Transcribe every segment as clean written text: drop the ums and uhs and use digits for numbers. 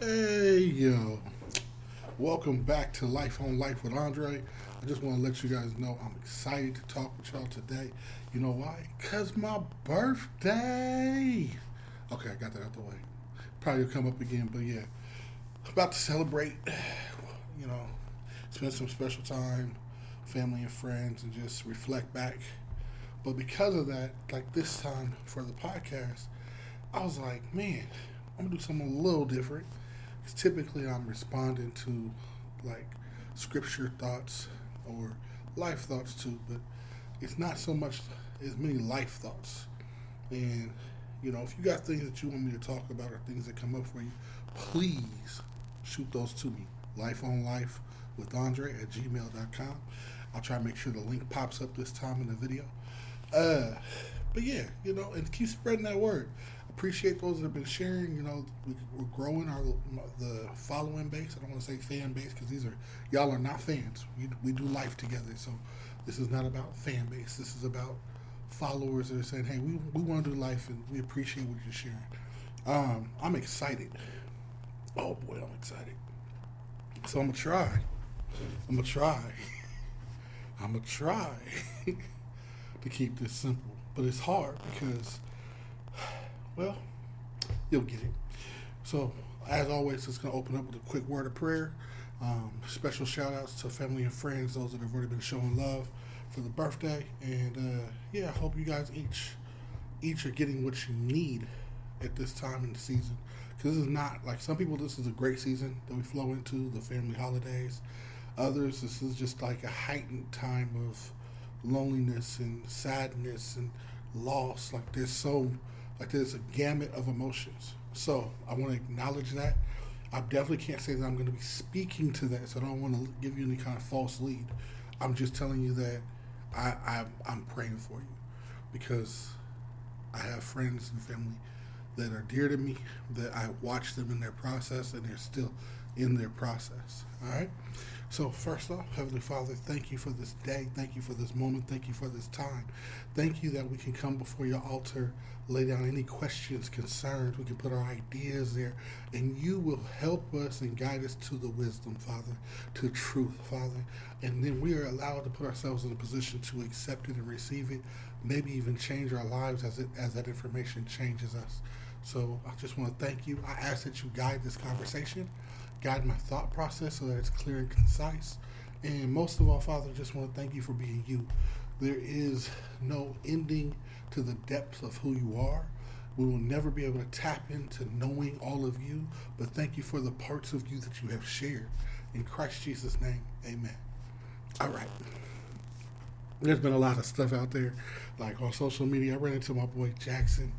Hey yo, welcome back to Life on Life with Andre. I just want to let you guys know I'm excited to talk with y'all today. You know why? Because my birthday. Okay, I got that out the way. Probably will come up again, but yeah. About to celebrate, you know, spend some special time, family and friends, and just reflect back. But because of that, like this time for the podcast, I was like, man, I'm going to do something a little different. Because typically I'm responding to, like, scripture thoughts or life thoughts too, but it's not so much as many life thoughts. And, you know, if you got things that you want me to talk about or things that come up for you, please shoot those to me. lifeonlifewithandre@gmail.com. I'll try to make sure the link pops up this time in the video. But yeah, you know, and keep spreading that word. Appreciate those that have been sharing. You know, we're growing the following base. I don't want to say fan base because y'all are not fans. We do life together, so this is not about fan base. This is about followers that are saying, hey, we want to do life, and we appreciate what you're sharing. I'm excited. Oh boy, I'm excited. So I'm gonna try. I'm gonna try to keep this simple, but it's hard because, well, you'll get it. So, as always, it's gonna open up with a quick word of prayer. Special shout outs to family and friends, those that have already been showing love for the birthday, and I hope you guys each are getting what you need at this time in the season. Because this is not, like some people, this is a great season that we flow into, the family holidays. Others, this is just like a heightened time of loneliness and sadness and loss. Like there's a gamut of emotions. So I want to acknowledge that. I definitely can't say that I'm going to be speaking to that, so I don't want to give you any kind of false lead. I'm just telling you that I'm praying for you because I have friends and family that are dear to me, that I watch them in their process, and they're still in their process. All right? So first off, Heavenly Father, thank you for this day. Thank you for this moment. Thank you for this time. Thank you that we can come before your altar, lay down any questions, concerns. We can put our ideas there, and you will help us and guide us to the wisdom, Father, to truth, Father. And then we are allowed to put ourselves in a position to accept it and receive it, maybe even change our lives as that information changes us. So I just want to thank you. I ask that you guide this conversation, guide my thought process so that it's clear and concise. And most of all, Father, I just want to thank you for being you. There is no ending to the depth of who you are. We will never be able to tap into knowing all of you, but thank you for the parts of you that you have shared. In Christ Jesus' name, amen. All right. There's been a lot of stuff out there, like on social media. I ran into my boy Jackson.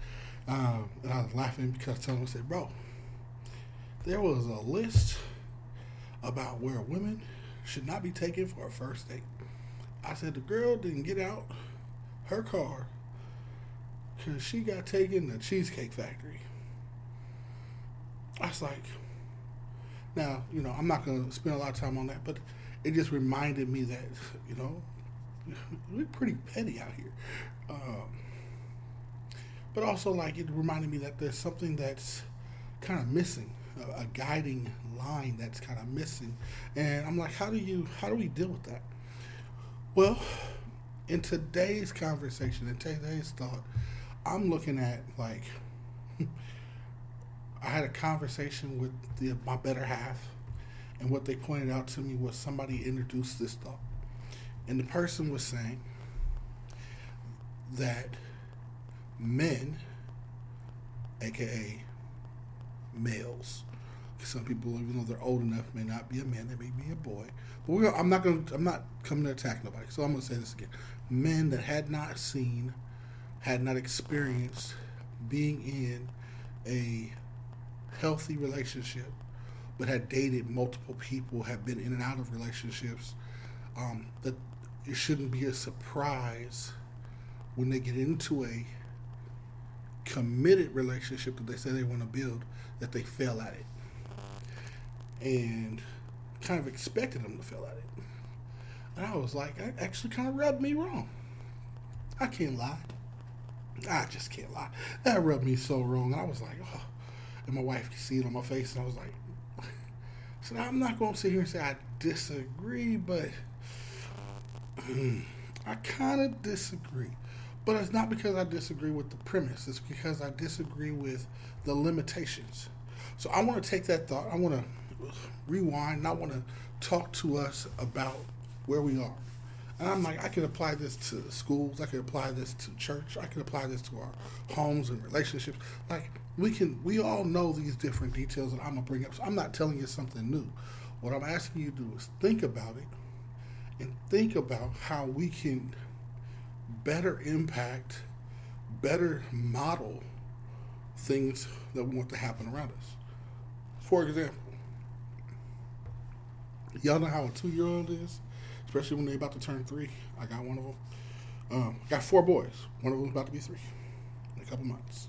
And I was laughing because someone said, bro, there was a list about where women should not be taken for a first date. I said, the girl didn't get out her car because she got taken to Cheesecake Factory. I was like, now, you know, I'm not going to spend a lot of time on that, but it just reminded me that, you know, we're pretty petty out here. But also, like, it reminded me that there's something that's kind of missing, a guiding line that's kind of missing. And I'm like, how do we deal with that? Well, in today's conversation, in today's thought, I'm looking at, like, I had a conversation with my better half, and what they pointed out to me was somebody introduced this thought. And the person was saying that men, aka males, some people, even though they're old enough, may not be a man, they may be a boy. But I'm not coming to attack nobody. So I'm gonna say this again: men that had not experienced being in a healthy relationship, but had dated multiple people, have been in and out of relationships. That it shouldn't be a surprise when they get into a committed relationship that they say they want to build, that they fail at it, and kind of expected them to fail at it. And I was like, that actually kind of rubbed me wrong. I can't lie. I just can't lie. That rubbed me so wrong. And I was like, oh. And my wife could see it on my face, and I was like, So I'm not going to sit here and say I disagree, but I kind of disagree. But it's not because I disagree with the premise. It's because I disagree with the limitations. So I want to take that thought. I want to rewind, and I want to talk to us about where we are. And I'm like, I can apply this to schools. I can apply this to church. I can apply this to our homes and relationships. Like, we all know these different details that I'm going to bring up. So I'm not telling you something new. What I'm asking you to do is think about it and think about how we can better impact, better model things that we want to happen around us. For example, y'all know how a 2-year-old is? Especially when they're about to turn 3. I got one of them. I got 4 boys. One of them's about to be 3 in a couple months.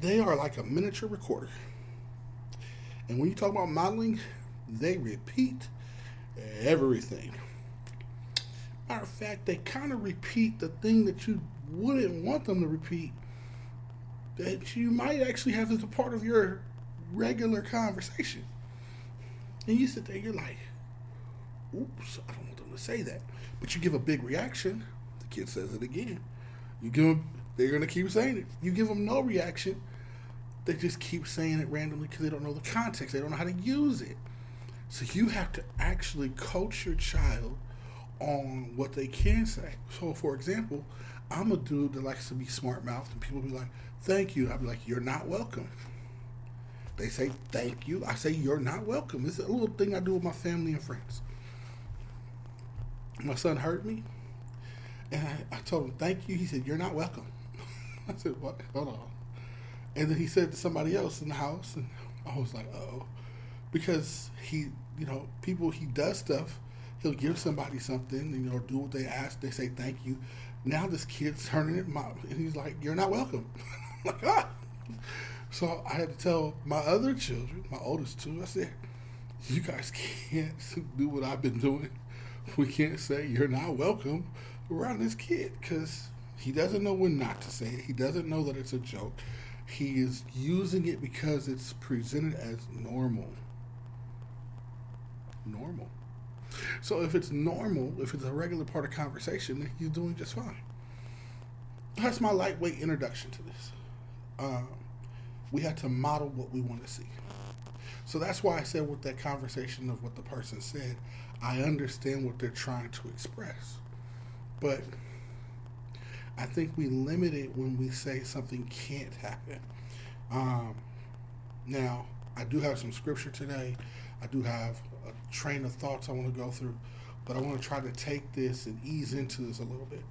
They are like a miniature recorder. And when you talk about modeling, they repeat everything. Matter of fact, they kind of repeat the thing that you wouldn't want them to repeat, that you might actually have as a part of your regular conversation. And you sit there, you're like, oops, I don't want them to say that. But you give a big reaction, the kid says it again. You give them, they're going to keep saying it. You give them no reaction, they just keep saying it randomly because they don't know the context. They don't know how to use it. So you have to actually coach your child on what they can say. So, for example, I'm a dude that likes to be smart-mouthed, and people be like, thank you. I'll be like, you're not welcome. They say, thank you. I say, you're not welcome. It's a little thing I do with my family and friends. My son heard me, and I told him, thank you. He said, you're not welcome. I said, what? Hold on. And then he said to somebody else in the house, and I was like, uh-oh. Because he does stuff. He'll give somebody something, and they'll do what they ask. They say, thank you. Now this kid's turning it mouth, and he's like, you're not welcome. I'm like, ah. So I had to tell my other children, my oldest 2, I said, you guys can't do what I've been doing. We can't say you're not welcome around this kid because he doesn't know when not to say it. He doesn't know that it's a joke. He is using it because it's presented as normal. Normal. So if it's normal, if it's a regular part of conversation, then you're doing just fine. That's my lightweight introduction to this. We have to model what we want to see. So that's why I said with that conversation of what the person said, I understand what they're trying to express. But I think we limit it when we say something can't happen. Now, I do have some scripture today. I do have a train of thoughts I want to go through. But I want to try to take this and ease into this a little bit.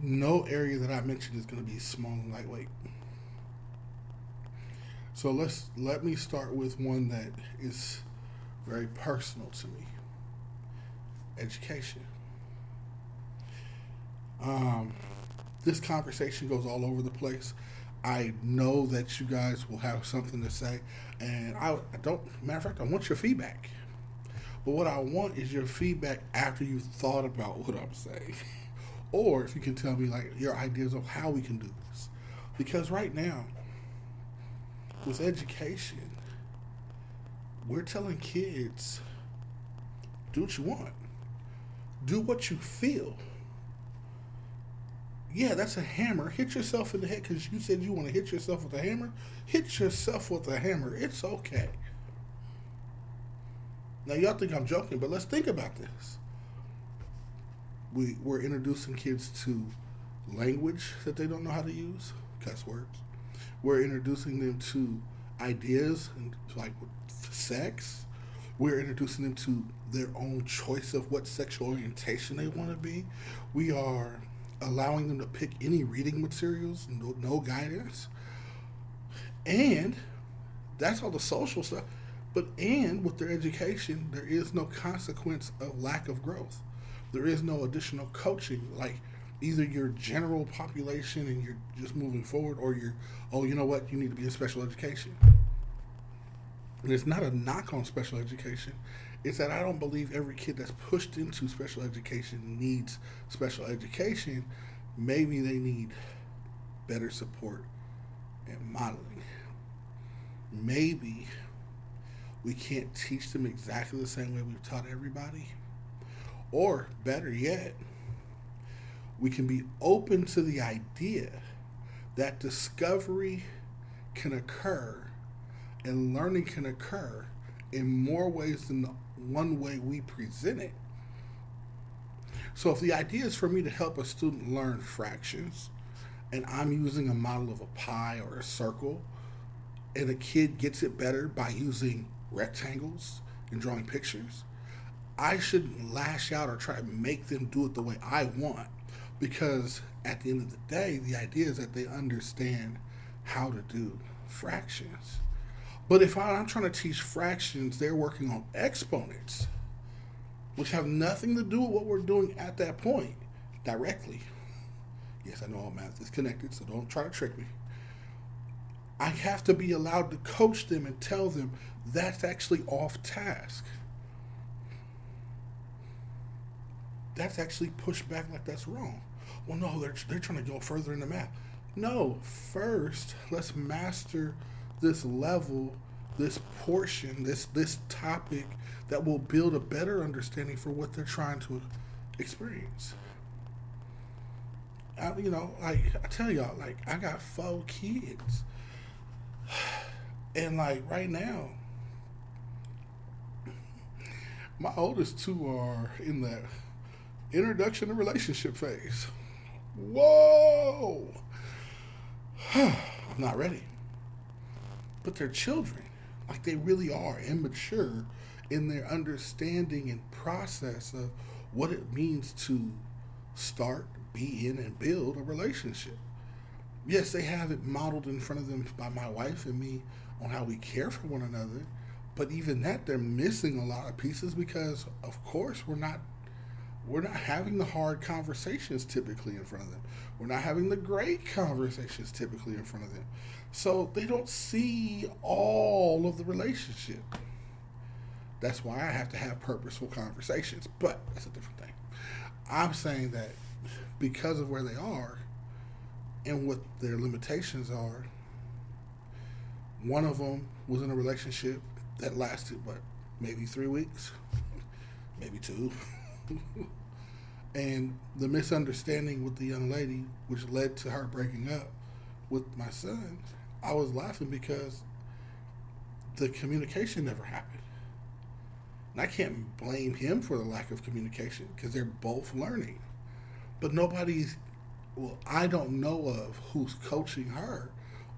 No area that I mentioned is going to be small and lightweight. So let me start with one that is very personal to me. Education. This conversation goes all over the place. I know that you guys will have something to say, and I want your feedback. But what I want is your feedback after you've thought about what I'm saying. Or if you can tell me like your ideas of how we can do this. Because right now, with education, we're telling kids, do what you want. Do what you feel. Yeah, that's a hammer. Hit yourself in the head because you said you want to hit yourself with a hammer. Hit yourself with a hammer. It's okay. Now, y'all think I'm joking, but let's think about this. We're introducing kids to language that they don't know how to use, cuss words. We're introducing them to ideas like sex. We're introducing them to their own choice of what sexual orientation they want to be. We are allowing them to pick any reading materials, no guidance. And that's all the social stuff. But with their education, there is no consequence of lack of growth. There is no additional coaching like either your general population and you're just moving forward, or you're, oh, you know what, you need to be in special education. And it's not a knock on special education. It's that I don't believe every kid that's pushed into special education needs special education. Maybe they need better support and modeling. maybe we can't teach them exactly the same way we've taught everybody. Or better yet, we can be open to the idea that discovery can occur and learning can occur in more ways than the one way we present it. So if the idea is for me to help a student learn fractions, and I'm using a model of a pie or a circle, and a kid gets it better by using rectangles and drawing pictures, I shouldn't lash out or try to make them do it the way I want, because at the end of the day, the idea is that they understand how to do fractions. But if I'm trying to teach fractions, they're working on exponents, which have nothing to do with what we're doing at that point directly. Yes, I know all math is connected, so don't try to trick me. I have to be allowed to coach them and tell them that's actually off task. That's actually pushed back like that's wrong. Well, no, they're trying to go further into math. No, first, let's master this level, this portion, this topic that will build a better understanding for what they're trying to experience. I tell y'all, I got 4 kids. And, right now, my oldest 2 are in the introduction to relationship phase. Whoa! I'm not ready. But they're children. They really are immature in their understanding and process of what it means to start, be in, and build a relationship. Yes, they have it modeled in front of them by my wife and me on how we care for one another, but even that, they're missing a lot of pieces because, of course, we're not having the hard conversations typically in front of them. We're not having the great conversations typically in front of them. So they don't see all of the relationship. That's why I have to have purposeful conversations, but that's a different thing. I'm saying that because of where they are and what their limitations are, one of them was in a relationship that lasted, maybe 3 weeks, maybe 2. And the misunderstanding with the young lady, which led to her breaking up with my son, I was laughing because the communication never happened. And I can't blame him for the lack of communication because they're both learning. But I don't know of who's coaching her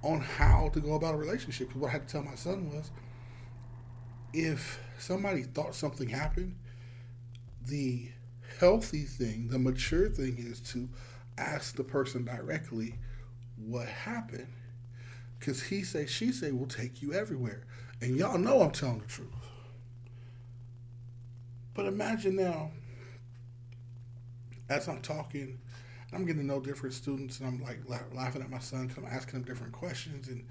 on how to go about a relationship. Because what I had to tell my son was, if somebody thought something happened, the healthy thing, the mature thing is to ask the person directly what happened. Because he say, she say, we'll take you everywhere. And y'all know I'm telling the truth. But imagine now, as I'm talking, I'm getting to know different students, and I'm laughing at my son because I'm asking him different questions. And,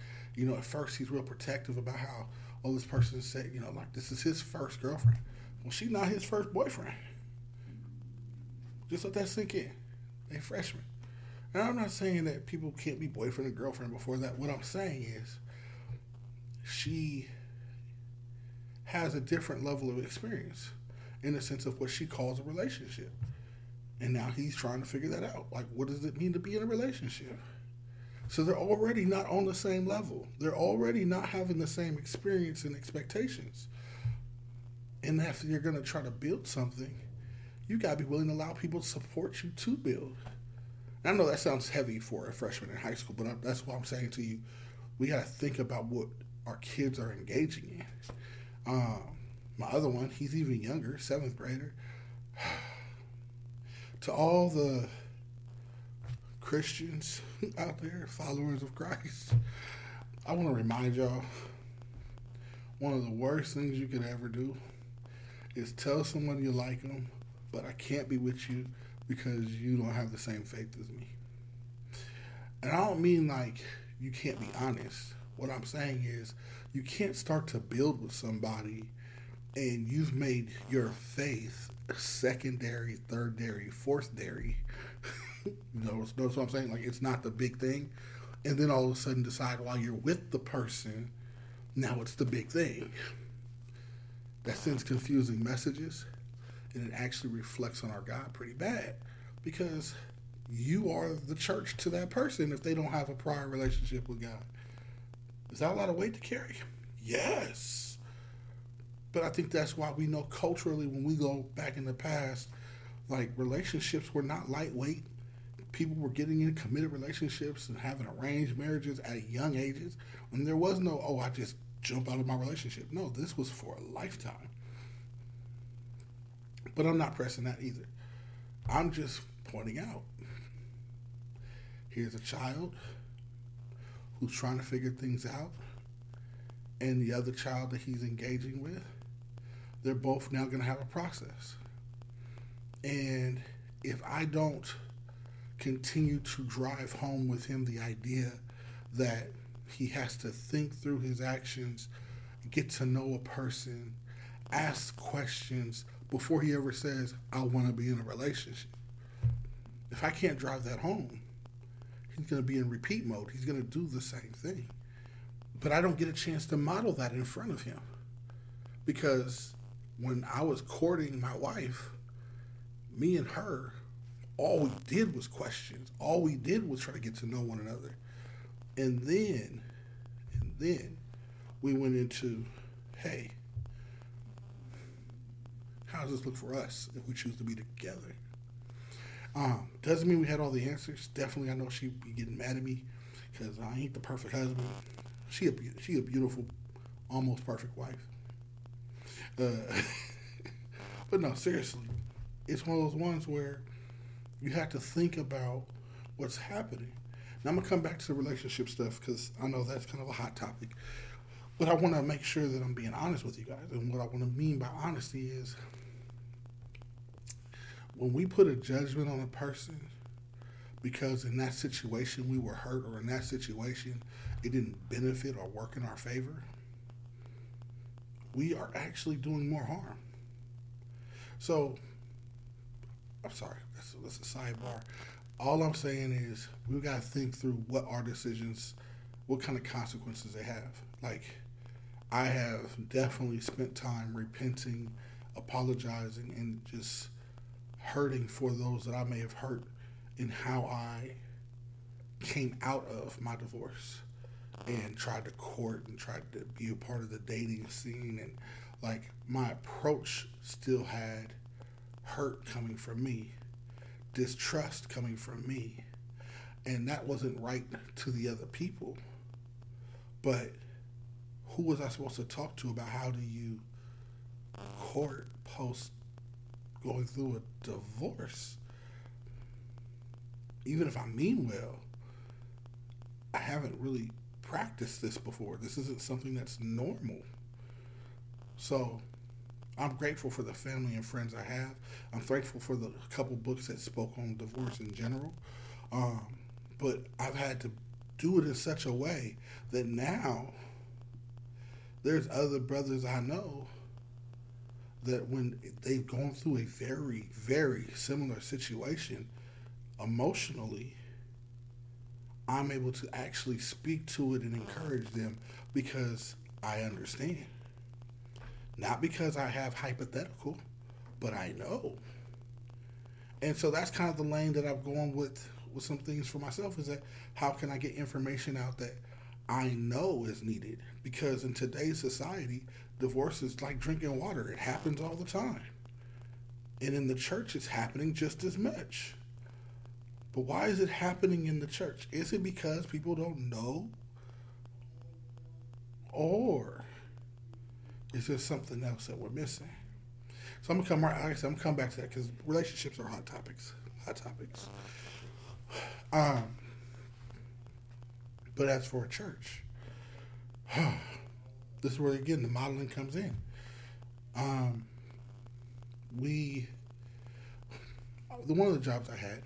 at first he's real protective about how, oh, this person said, this is his first girlfriend. Well, she's not his first boyfriend. Just let that sink in. They freshmen. And I'm not saying that people can't be boyfriend and girlfriend before that. What I'm saying is she has a different level of experience in the sense of what she calls a relationship. And now he's trying to figure that out. What does it mean to be in a relationship? So they're already not on the same level. They're already not having the same experience and expectations. And if you're going to try to build something, you got to be willing to allow people to support you to build. And I know that sounds heavy for a freshman in high school, but that's what I'm saying to you. We got to think about what our kids are engaging in. My other one, he's even younger, 7th grader. To all the Christians out there, followers of Christ, I want to remind y'all, one of the worst things you could ever do is tell someone you like them, but I can't be with you because you don't have the same faith as me. And I don't mean you can't be honest. What I'm saying is you can't start to build with somebody and you've made your faith secondary, thirdary, fourthdary. Notice what I'm saying? It's not the big thing. And then all of a sudden decide while you're with the person Now it's the big thing. That sends confusing messages, and it actually reflects on our God pretty bad, because you are the church to that person if they don't have a prior relationship with God. Is that a lot of weight to carry? Yes. But I think that's why we know culturally, when we go back in the past, like, relationships were not lightweight. People were getting into committed relationships and having arranged marriages at young ages. And there was no, oh, I just jump out of my relationship. No, this was for a lifetime. But I'm not pressing that either. I'm just pointing out, here's a child who's trying to figure things out, and the other child that he's engaging with, they're both now going to have a process. And if I don't continue to drive home with him the idea that he has to think through his actions, get to know a person, ask questions before he ever says, I want to be in a relationship, if I can't drive that home, he's going to be in repeat mode. He's going to do the same thing. But I don't get a chance to model that in front of him. Because when I was courting my wife, me and her, all we did was questions. All we did was try to get to know one another. And then we went into, hey, how does this look for us if we choose to be together? Doesn't mean we had all the answers. Definitely, I know she'd be getting mad at me because I ain't the perfect husband. She a beautiful, almost perfect wife. But no, seriously, it's one of those ones where you have to think about what's happening. Now, I'm going to come back to the relationship stuff because I know that's kind of a hot topic. But I want to make sure that I'm being honest with you guys. And what I want to mean by honesty is, when we put a judgment on a person because in that situation we were hurt, or in that situation it didn't benefit or work in our favor, we are actually doing more harm. So, I'm sorry, that's a sidebar. All I'm saying is we've got to think through what our decisions, what kind of consequences they have. Like, I have definitely spent time repenting, apologizing, and just hurting for those that I may have hurt in how I came out of my divorce and tried to court and tried to be a part of the dating scene. And, like, my approach still had hurt coming from me, distrust coming from me, and that wasn't right to the other people. But who was I supposed to talk to about how do you court post going through a divorce? Even if I mean well, I haven't really practiced this before. This isn't something that's normal. So I'm grateful for the family and friends I have. I'm thankful for the couple books that spoke on divorce in general. But I've had to do it in such a way that now there's other brothers I know that when they've gone through a very, very similar situation emotionally, I'm able to actually speak to it and encourage them because I understand. Not because I have hypothetical, but I know. And so that's kind of the lane that I'm going with some things for myself, is that how can I get information out that I know is needed? Because in today's society, divorce is like drinking water. It happens all the time. And in the church, it's happening just as much. But why is it happening in the church? Is it because people don't know? Or is there something else that we're missing? So I'm going to come right, like I said, I'm going to come back to that because relationships are hot topics. But as for a church, this is where, again, the modeling comes in. One of the jobs I had,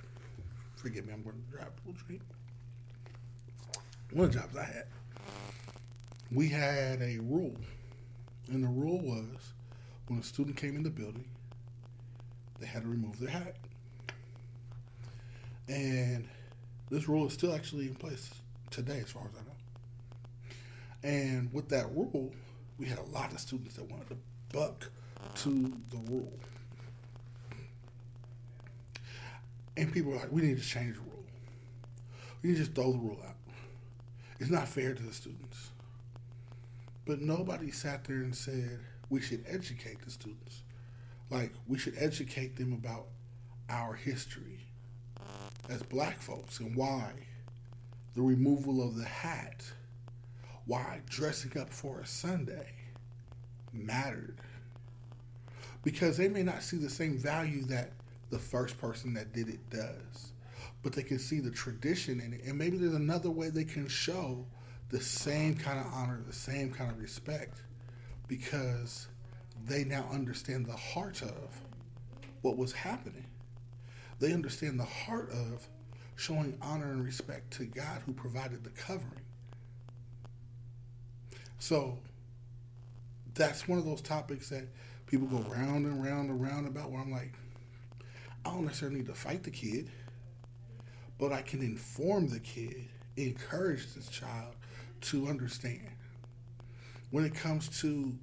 forgive me, I'm going to grab a little drink. One of the jobs I had, we had a rule. And the rule was, when a student came in the building, they had to remove their hat. And this rule is still actually in place today, as far as I know. And with that rule, we had a lot of students that wanted to buck to the rule. And people were like, we need to change the rule. We need to just throw the rule out. It's not fair to the students. But nobody sat there and said, we should educate the students. Like, we should educate them about our history as black folks and why the removal of the hat, why dressing up for a Sunday mattered. Because they may not see the same value that the first person that did it does, but they can see the tradition in it, and maybe there's another way they can show the same kind of honor, the same kind of respect, because they now understand the heart of what was happening. They understand the heart of showing honor and respect to God who provided the covering. So that's one of those topics that people go round and round and round about, where I'm like, I don't necessarily need to fight the kid, but I can inform the kid, encourage this child to understand. When it comes to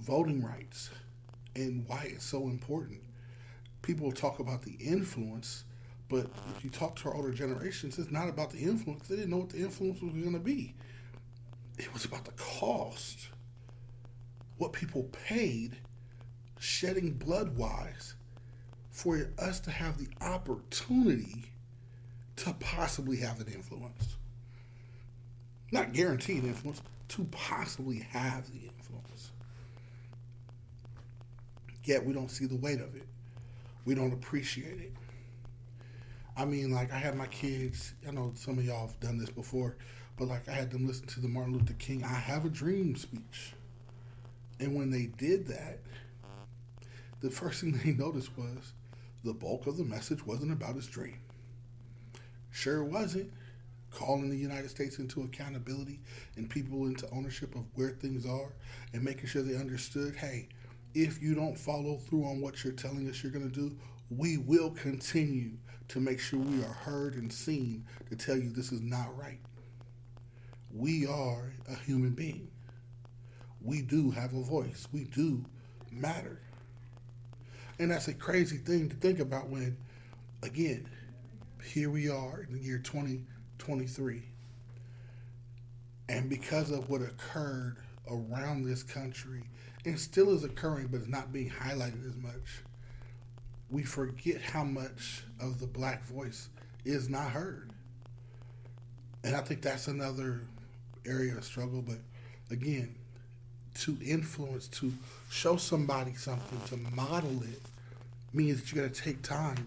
voting rights and why it's so important, people talk about the influence, but if you talk to our older generations, it's not about the influence. They didn't know what the influence was going to be. It was about the cost, what people paid, shedding blood-wise, for us to have the opportunity to possibly have an influence. Not guaranteed influence, to possibly have the influence. Yet we don't see the weight of it. We don't appreciate it. I mean, like, I had my kids, I know some of y'all have done this before, but like, I had them listen to the Martin Luther King, I Have a Dream speech. And when they did that, the first thing they noticed was the bulk of the message wasn't about his dream. Sure wasn't. Calling the United States into accountability and people into ownership of where things are and making sure they understood, hey, if you don't follow through on what you're telling us you're going to do, we will continue to make sure we are heard and seen to tell you this is not right. We are a human being. We do have a voice. We do matter. And that's a crazy thing to think about when, again, here we are in the year 2023. And because of what occurred around this country, and still is occurring, but it's not being highlighted as much, we forget how much of the black voice is not heard. And I think that's another area of struggle. But again, to influence, to show somebody something, to model it, means that you got to take time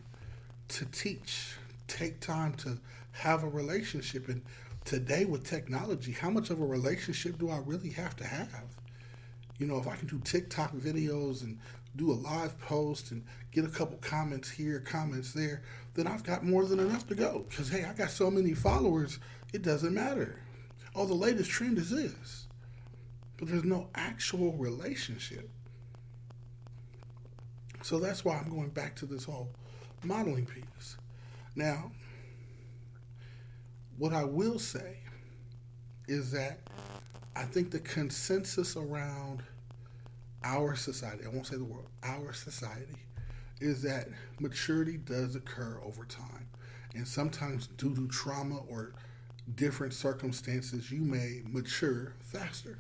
to teach, take time to have a relationship. And today with technology, how much of a relationship do I really have to have? You know, if I can do TikTok videos and do a live post and get a couple comments here, comments there, then I've got more than enough to go. Because, hey, I got so many followers, it doesn't matter. Oh, the latest trend is this. But there's no actual relationship. So that's why I'm going back to this whole modeling piece. Now, what I will say is that I think the consensus around our society, I won't say the world, our society, is that maturity does occur over time. And sometimes due to trauma or different circumstances, you may mature faster.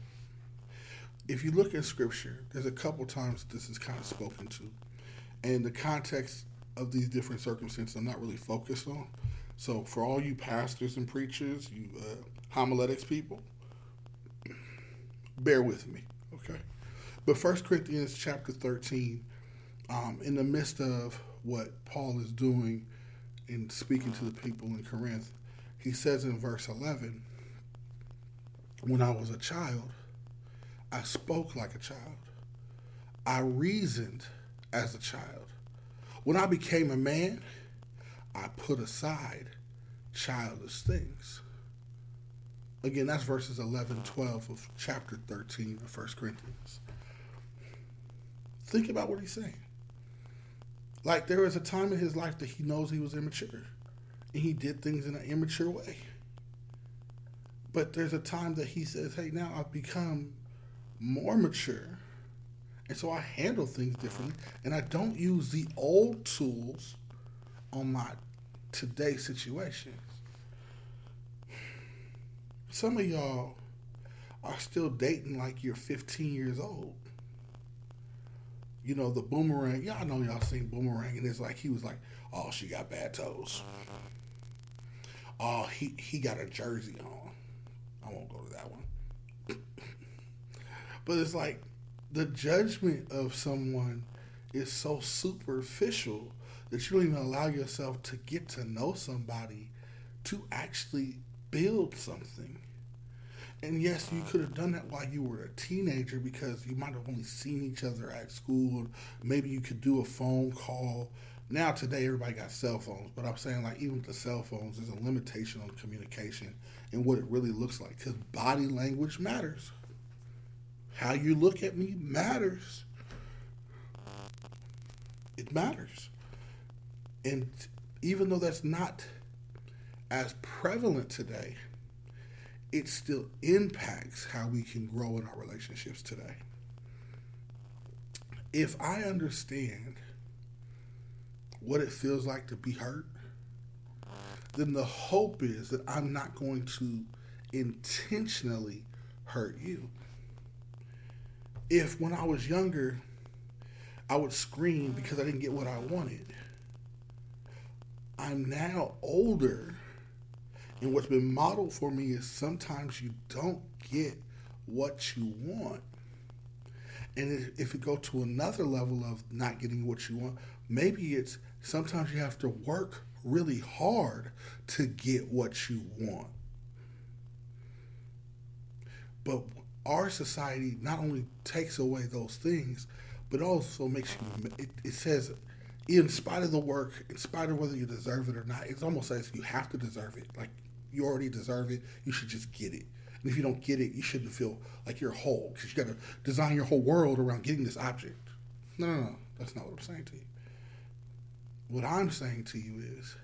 If you look in scripture, there's a couple times this is kind of spoken to. And the context of these different circumstances I'm not really focused on. So for all you pastors and preachers, you homiletics people, bear with me, okay? But 1 Corinthians chapter 13, in the midst of what Paul is doing in speaking to the people in Corinth, he says in verse 11, when I was a child, I spoke like a child. I reasoned as a child. When I became a man, I put aside childish things. Again, that's verses 11, 12 of chapter 13 of 1 Corinthians. Think about what he's saying. Like, there was a time in his life that he knows he was immature, and he did things in an immature way. But there's a time that he says, hey, now I've become more mature, and so I handle things differently, and I don't use the old tools on my today situations. Some of y'all are still dating like you're 15 years old. You know, the Boomerang. Y'all know y'all seen Boomerang, and it's like he was like, oh, she got bad toes. Oh, he got a jersey on. I won't go to that one. But it's like the judgment of someone is so superficial that you don't even allow yourself to get to know somebody to actually build something. And yes, you could have done that while you were a teenager because you might have only seen each other at school. Or maybe you could do a phone call. Now today, everybody got cell phones. But I'm saying, like, even with the cell phones, there's a limitation on communication and what it really looks like. Because body language matters. How you look at me matters. It matters. And even though that's not as prevalent today, it still impacts how we can grow in our relationships today. If I understand what it feels like to be hurt, then the hope is that I'm not going to intentionally hurt you. If when I was younger, I would scream because I didn't get what I wanted, I'm now older, and what's been modeled for me is sometimes you don't get what you want. And if you go to another level of not getting what you want, maybe it's sometimes you have to work really hard to get what you want. But our society not only takes away those things, but also makes you, it says, in spite of the work, in spite of whether you deserve it or not, it's almost as if you have to deserve it. Like, you already deserve it. You should just get it. And if you don't get it, you shouldn't feel like you're whole, because you got to design your whole world around getting this object. No. That's not what I'm saying to you. What I'm saying to you is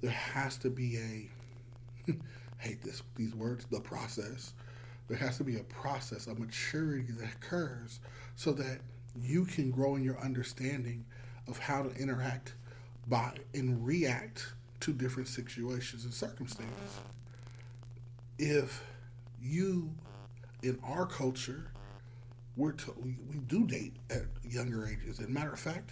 there has to be a, I hate these words, the process. There has to be a process, a maturity that occurs so that you can grow in your understanding of how to interact and react to different situations and circumstances. If you, in our culture, we do date at younger ages. As a matter of fact,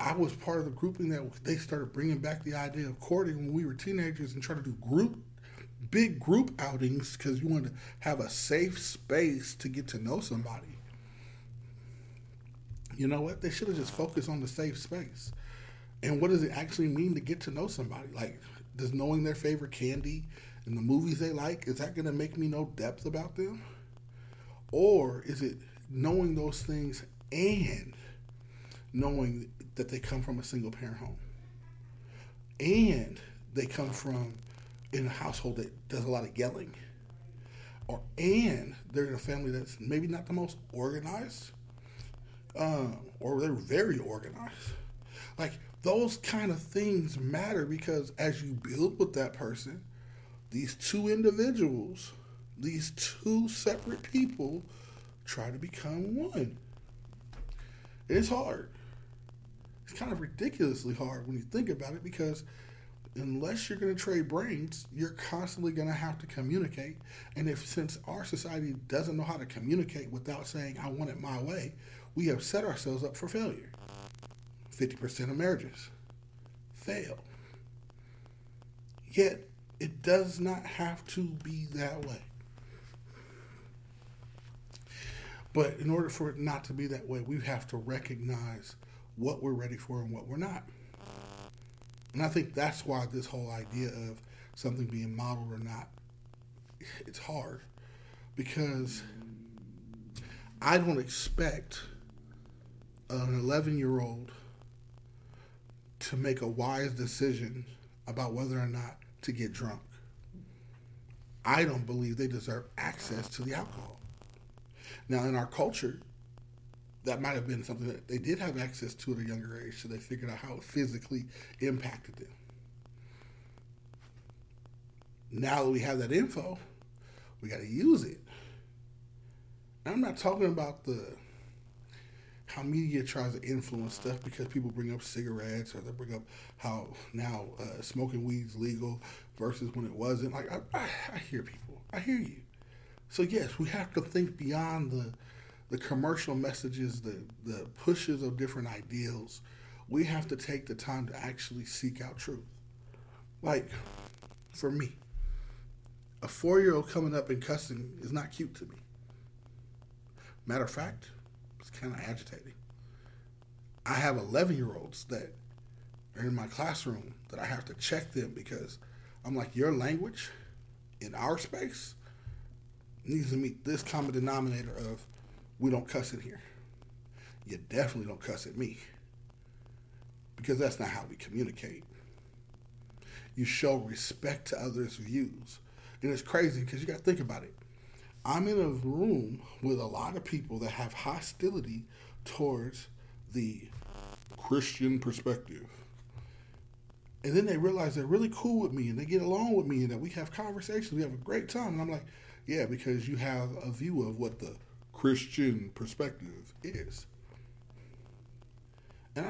I was part of the grouping that they started bringing back the idea of courting when we were teenagers and trying to do big group outings because you wanted to have a safe space to get to know somebody. You know what? They should have just focused on the safe space. And what does it actually mean to get to know somebody? Like, does knowing their favorite candy and the movies they like, is that going to make me know depth about them? Or is it knowing those things and knowing that they come from a single-parent home? And they come from in a household that does a lot of yelling. And they're in a family that's maybe not the most organized. Or they're very organized. Like, those kind of things matter because as you build with that person, these two individuals, these two separate people try to become one. It's hard. It's kind of ridiculously hard when you think about it because unless you're going to trade brains, you're constantly going to have to communicate. And since our society doesn't know how to communicate without saying, I want it my way, we have set ourselves up for failure. 50% of marriages fail. Yet, it does not have to be that way. But in order for it not to be that way, we have to recognize what we're ready for and what we're not. And I think that's why this whole idea of something being modeled or not, it's hard. Because I don't expect an 11-year-old to make a wise decision about whether or not to get drunk. I don't believe they deserve access to the alcohol. Now, in our culture, that might have been something that they did have access to at a younger age, so they figured out how it physically impacted them. Now that we have that info, We got to use it. And I'm not talking about how media tries to influence stuff, because people bring up cigarettes, or they bring up how now smoking weed's legal versus when it wasn't. Like, I hear people. I hear you. So yes, we have to think beyond the commercial messages, the pushes of different ideals. We have to take the time to actually seek out truth. Like, for me, a 4-year-old coming up and cussing is not cute to me. Matter of fact, it's kind of agitating. I have 11-year-olds that are in my classroom that I have to check them, because I'm like, your language in our space needs to meet this common denominator of, we don't cuss in here. You definitely don't cuss at me, because that's not how we communicate. You show respect to others' views. And it's crazy, because you got to think about it. I'm in a room with a lot of people that have hostility towards the Christian perspective. And then they realize they're really cool with me, and they get along with me, and that we have conversations, we have a great time. And I'm like, yeah, because you have a view of what the Christian perspective is. And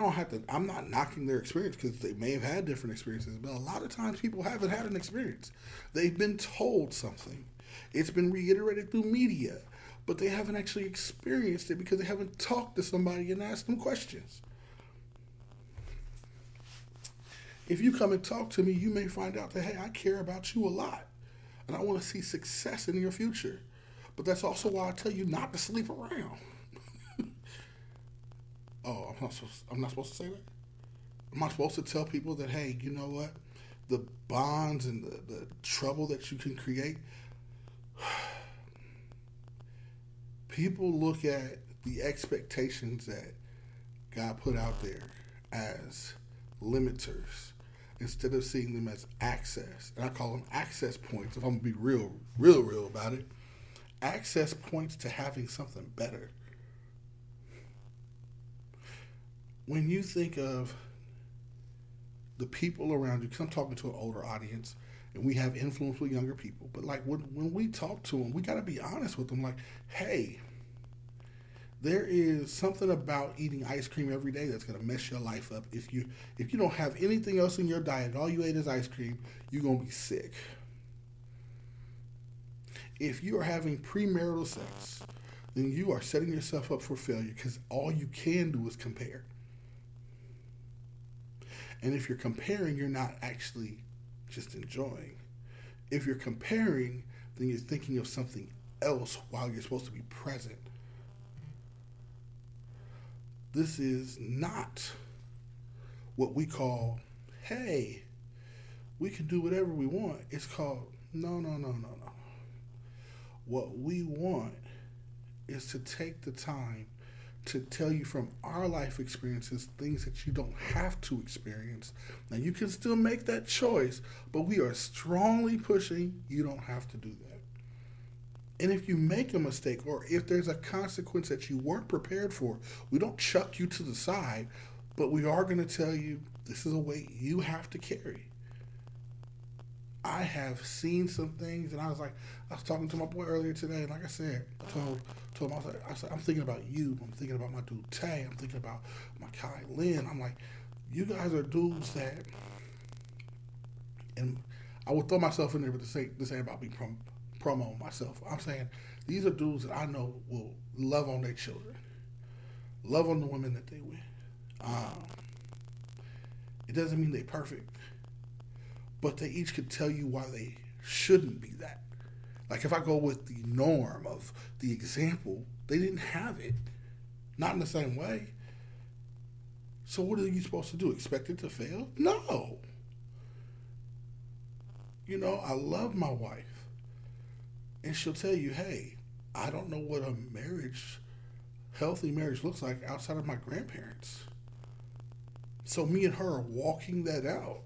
I'm not knocking their experience, because they may have had different experiences, but a lot of times people haven't had an experience. They've been told something. It's been reiterated through media, but they haven't actually experienced it, because they haven't talked to somebody and asked them questions. If you come and talk to me, you may find out that, hey, I care about you a lot, and I want to see success in your future. But that's also why I tell you not to sleep around. Oh, I'm not supposed to say that? Am I supposed to tell people that, hey, you know what? The bonds and the trouble that you can create. People look at the expectations that God put out there as limiters, instead of seeing them as access. And I call them access points, if I'm going to be real, real, real about it. Access points to having something better. When you think of the people around you, because I'm talking to an older audience, and we have influence with younger people, but like when we talk to them, we got to be honest with them. Like, hey, there is something about eating ice cream every day that's going to mess your life up. If you don't have anything else in your diet, all you ate is ice cream, you're going to be sick. If you are having premarital sex, then you are setting yourself up for failure, because all you can do is compare. And if you're comparing, you're not actually just enjoying. If you're comparing, then you're thinking of something else while you're supposed to be present. This is not what we call, hey, we can do whatever we want. It's called, no. What we want is to take the time to tell you from our life experiences things that you don't have to experience. Now, you can still make that choice, but we are strongly pushing you don't have to do that. And if you make a mistake, or if there's a consequence that you weren't prepared for, we don't chuck you to the side, but we are going to tell you this is a weight you have to carry. I have seen some things, and I was talking to my boy earlier today, and like I said, I told him, I said, I'm thinking about you. I'm thinking about my dude Tay. I'm thinking about my Kai Lynn. I'm like, you guys are dudes that, and I would throw myself in there, but this ain't about me promoting myself. I'm saying these are dudes that I know will love on their children, love on the women that they with. It doesn't mean they're perfect, but they each could tell you why they shouldn't be that. Like, if I go with the norm of the example, they didn't have it. Not in the same way. So what are you supposed to do? Expect it to fail? No. You know, I love my wife. And she'll tell you, hey, I don't know what a healthy marriage looks like outside of my grandparents. So me and her are walking that out.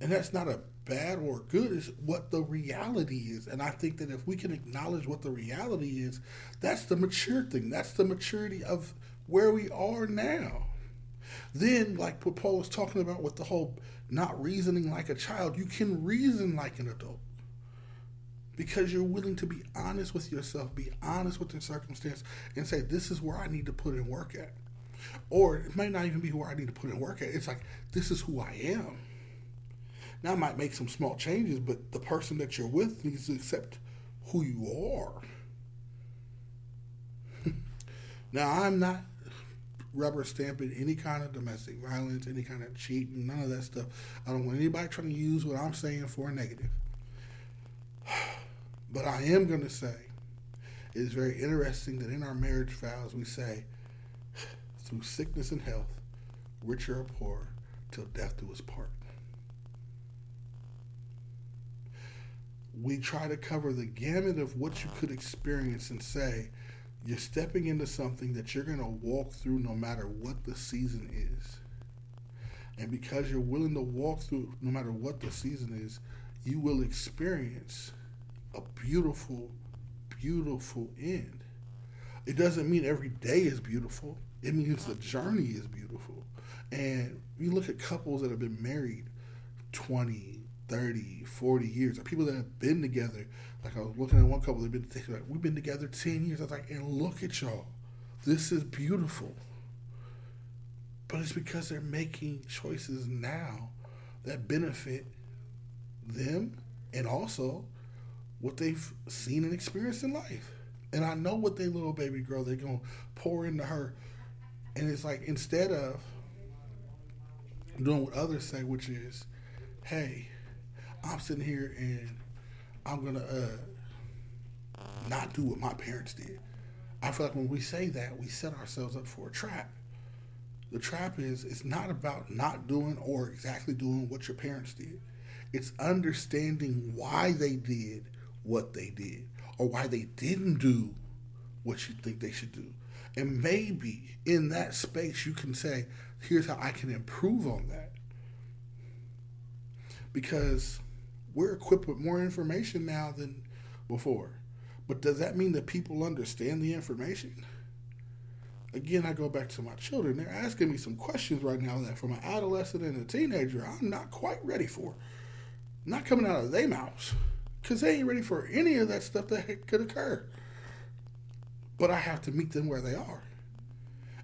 And that's not a bad or good, is what the reality is. And I think that if we can acknowledge what the reality is, that's the mature thing. That's the maturity of where we are now. Then, like what Paul was talking about with the whole not reasoning like a child, you can reason like an adult. because you're willing to be honest with yourself, be honest with your circumstance, and say, this is where I need to put in work at. Or it might not even be where I need to put in work at. It's like, this is who I am. Now, I might make some small changes, but the person that you're with needs to accept who you are. Now, I'm not rubber stamping any kind of domestic violence, any kind of cheating, none of that stuff. I don't want anybody trying to use what I'm saying for a negative. But I am going to say, it is very interesting that in our marriage vows we say, through sickness and health, rich or poor, till death do us part. We try to cover the gamut of what you could experience and say, you're stepping into something that you're going to walk through no matter what the season is. And because you're willing to walk through no matter what the season is, you will experience a beautiful, beautiful end. It doesn't mean every day is beautiful. It means the journey is beautiful. And you look at couples that have been married 20, 30, 40 years, or people that have been together. Like, I was looking at one couple, we've been together 10 years. I was like, and look at y'all. This is beautiful. But it's because they're making choices now that benefit them and also what they've seen and experienced in life. And I know what they little baby girl, they're going to pour into her. And it's like, instead of doing what others say, which is, hey, I'm sitting here and I'm going to not do what my parents did. I feel like when we say that, we set ourselves up for a trap. The trap is, it's not about not doing or exactly doing what your parents did. It's understanding why they did what they did, or why they didn't do what you think they should do. And maybe in that space you can say, here's how I can improve on that. Because we're equipped with more information now than before. But does that mean that people understand the information? Again, I go back to my children. They're asking me some questions right now that from an adolescent and a teenager, I'm not quite ready for. Not coming out of their mouths. Because they ain't ready for any of that stuff that could occur. But I have to meet them where they are.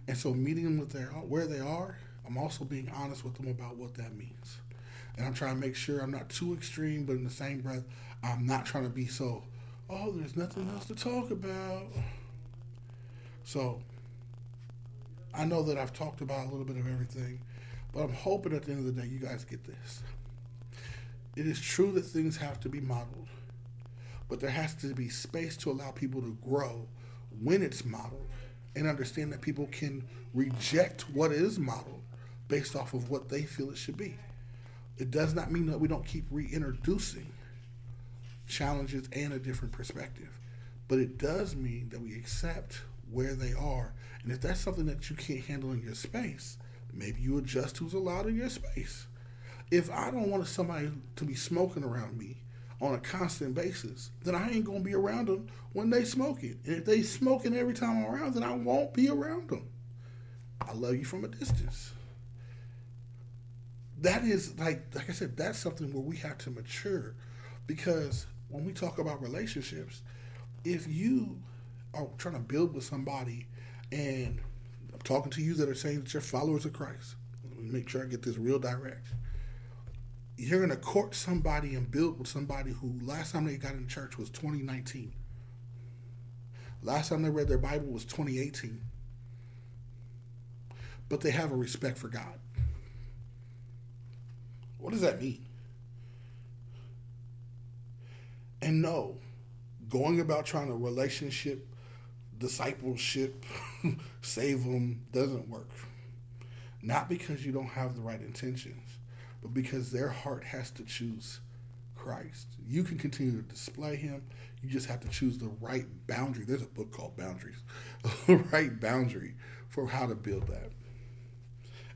And so meeting them where they are, I'm also being honest with them about what that means. And I'm trying to make sure I'm not too extreme, but in the same breath, I'm not trying to be so, oh, there's nothing else to talk about. So I know that I've talked about a little bit of everything, but I'm hoping at the end of the day you guys get this. It is true that things have to be modeled, but there has to be space to allow people to grow when it's modeled, and understand that people can reject what is modeled based off of what they feel it should be. It does not mean that we don't keep reintroducing challenges and a different perspective, but it does mean that we accept where they are. And if that's something that you can't handle in your space, maybe you adjust who's allowed in your space. If I don't want somebody to be smoking around me on a constant basis, then I ain't going to be around them when they smoke it. And if they smoking every time I'm around, then I won't be around them. I love you from a distance. That is, like I said, that's something where we have to mature, because when we talk about relationships, if you are trying to build with somebody, and I'm talking to you that are saying that you're followers of Christ, let me make sure I get this real direct, you're going to court somebody and build with somebody who last time they got in church was 2019. Last time they read their Bible was 2018. But they have a respect for God. What does that mean? And no, going about trying to relationship, discipleship, save them doesn't work. Not because you don't have the right intentions, but because their heart has to choose Christ. You can continue to display him. You just have to choose the right boundary. There's a book called Boundaries. The right boundary for how to build that.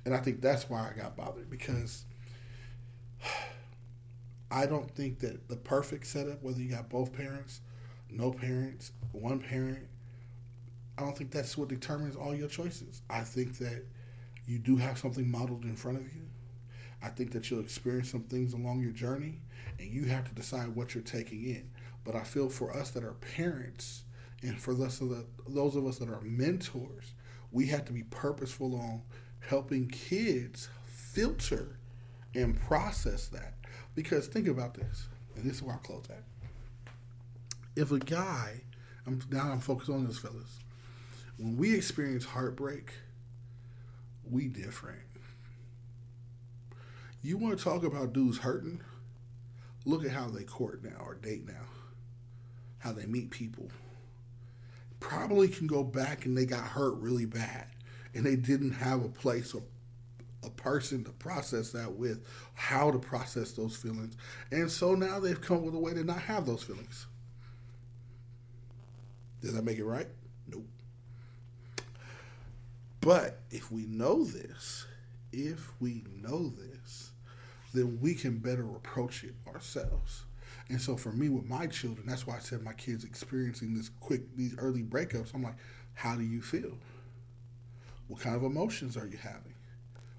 And I think that's why I got bothered, because I don't think that the perfect setup, whether you got both parents, no parents, one parent, I don't think that's what determines all your choices. I think that you do have something modeled in front of you. I think that you'll experience some things along your journey, and you have to decide what you're taking in. But I feel for us that are parents and for those of us that are mentors, we have to be purposeful on helping kids filter and process that. Because think about this, and this is where I close at. If a guy, I'm focused on this, fellas. When we experience heartbreak, we different. You want to talk about dudes hurting? Look at how they court now or date now, how they meet people. Probably can go back and they got hurt really bad and they didn't have a place or a person to process that with, how to process those feelings. And so now they've come with a way to not have those feelings. Does that make it right? Nope. But if we know this, then we can better approach it ourselves. And so for me with my children, that's why I said my kids experiencing these early breakups, I'm like, how do you feel? What kind of emotions are you having?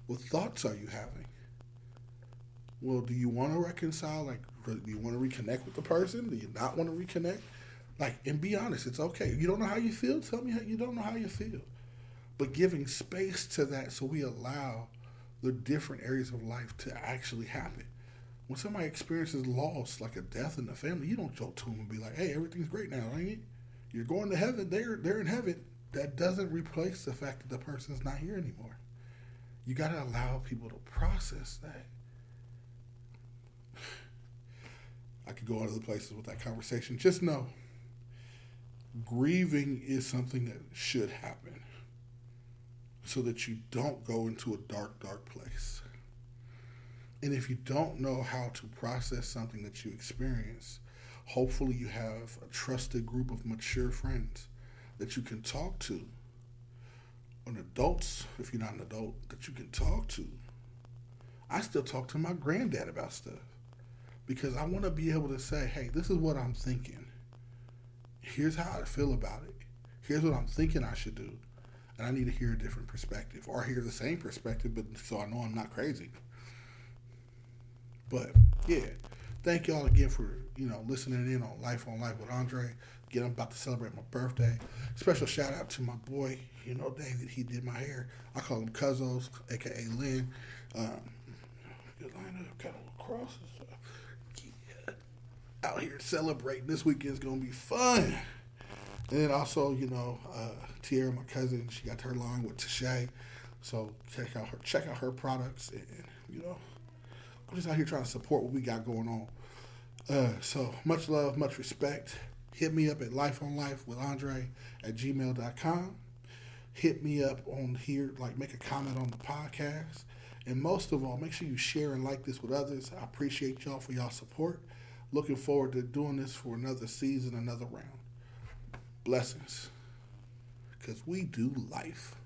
What thoughts are you having? Well, do you want to reconcile? Like, do you want to reconnect with the person? Do you not want to reconnect? Like, and be honest, it's okay. You don't know how you feel? Tell me how you don't know how you feel. But giving space to that so we allow the different areas of life to actually happen. When somebody experiences loss, like a death in the family, you don't go to them and be like, hey, everything's great now, ain't it? You're going to heaven. They're in heaven. That doesn't replace the fact that the person's not here anymore. You got to allow people to process that. I could go other places with that conversation. Just know, grieving is something that should happen so that you don't go into a dark, dark place. And if you don't know how to process something that you experience, hopefully you have a trusted group of mature friends that you can talk to, and adults, if you're not an adult, that you can talk to. I still talk to my granddad about stuff because I want to be able to say, hey, this is what I'm thinking. Here's how I feel about it. Here's what I'm thinking I should do. And I need to hear a different perspective or hear the same perspective, but so I know I'm not crazy. But yeah, thank y'all again for listening in on Life on Life with Andre. Again, I'm about to celebrate my birthday. Special shout out to my boy, David. He did my hair. I call him Cuzzos, aka Lynn. Good lineup, got a crosses. Yeah. Out here celebrating. This weekend's gonna be fun. And then also, Tierra, my cousin, she got her line with Tache. So check out her products, and I'm just out here trying to support what we got going on. So much love, much respect. Hit me up at lifeonlifewithandre@gmail.com. Hit me up on here, make a comment on the podcast. And most of all, make sure you share and like this with others. I appreciate y'all for y'all support. Looking forward to doing this for another season, another round. Blessings. Because we do life.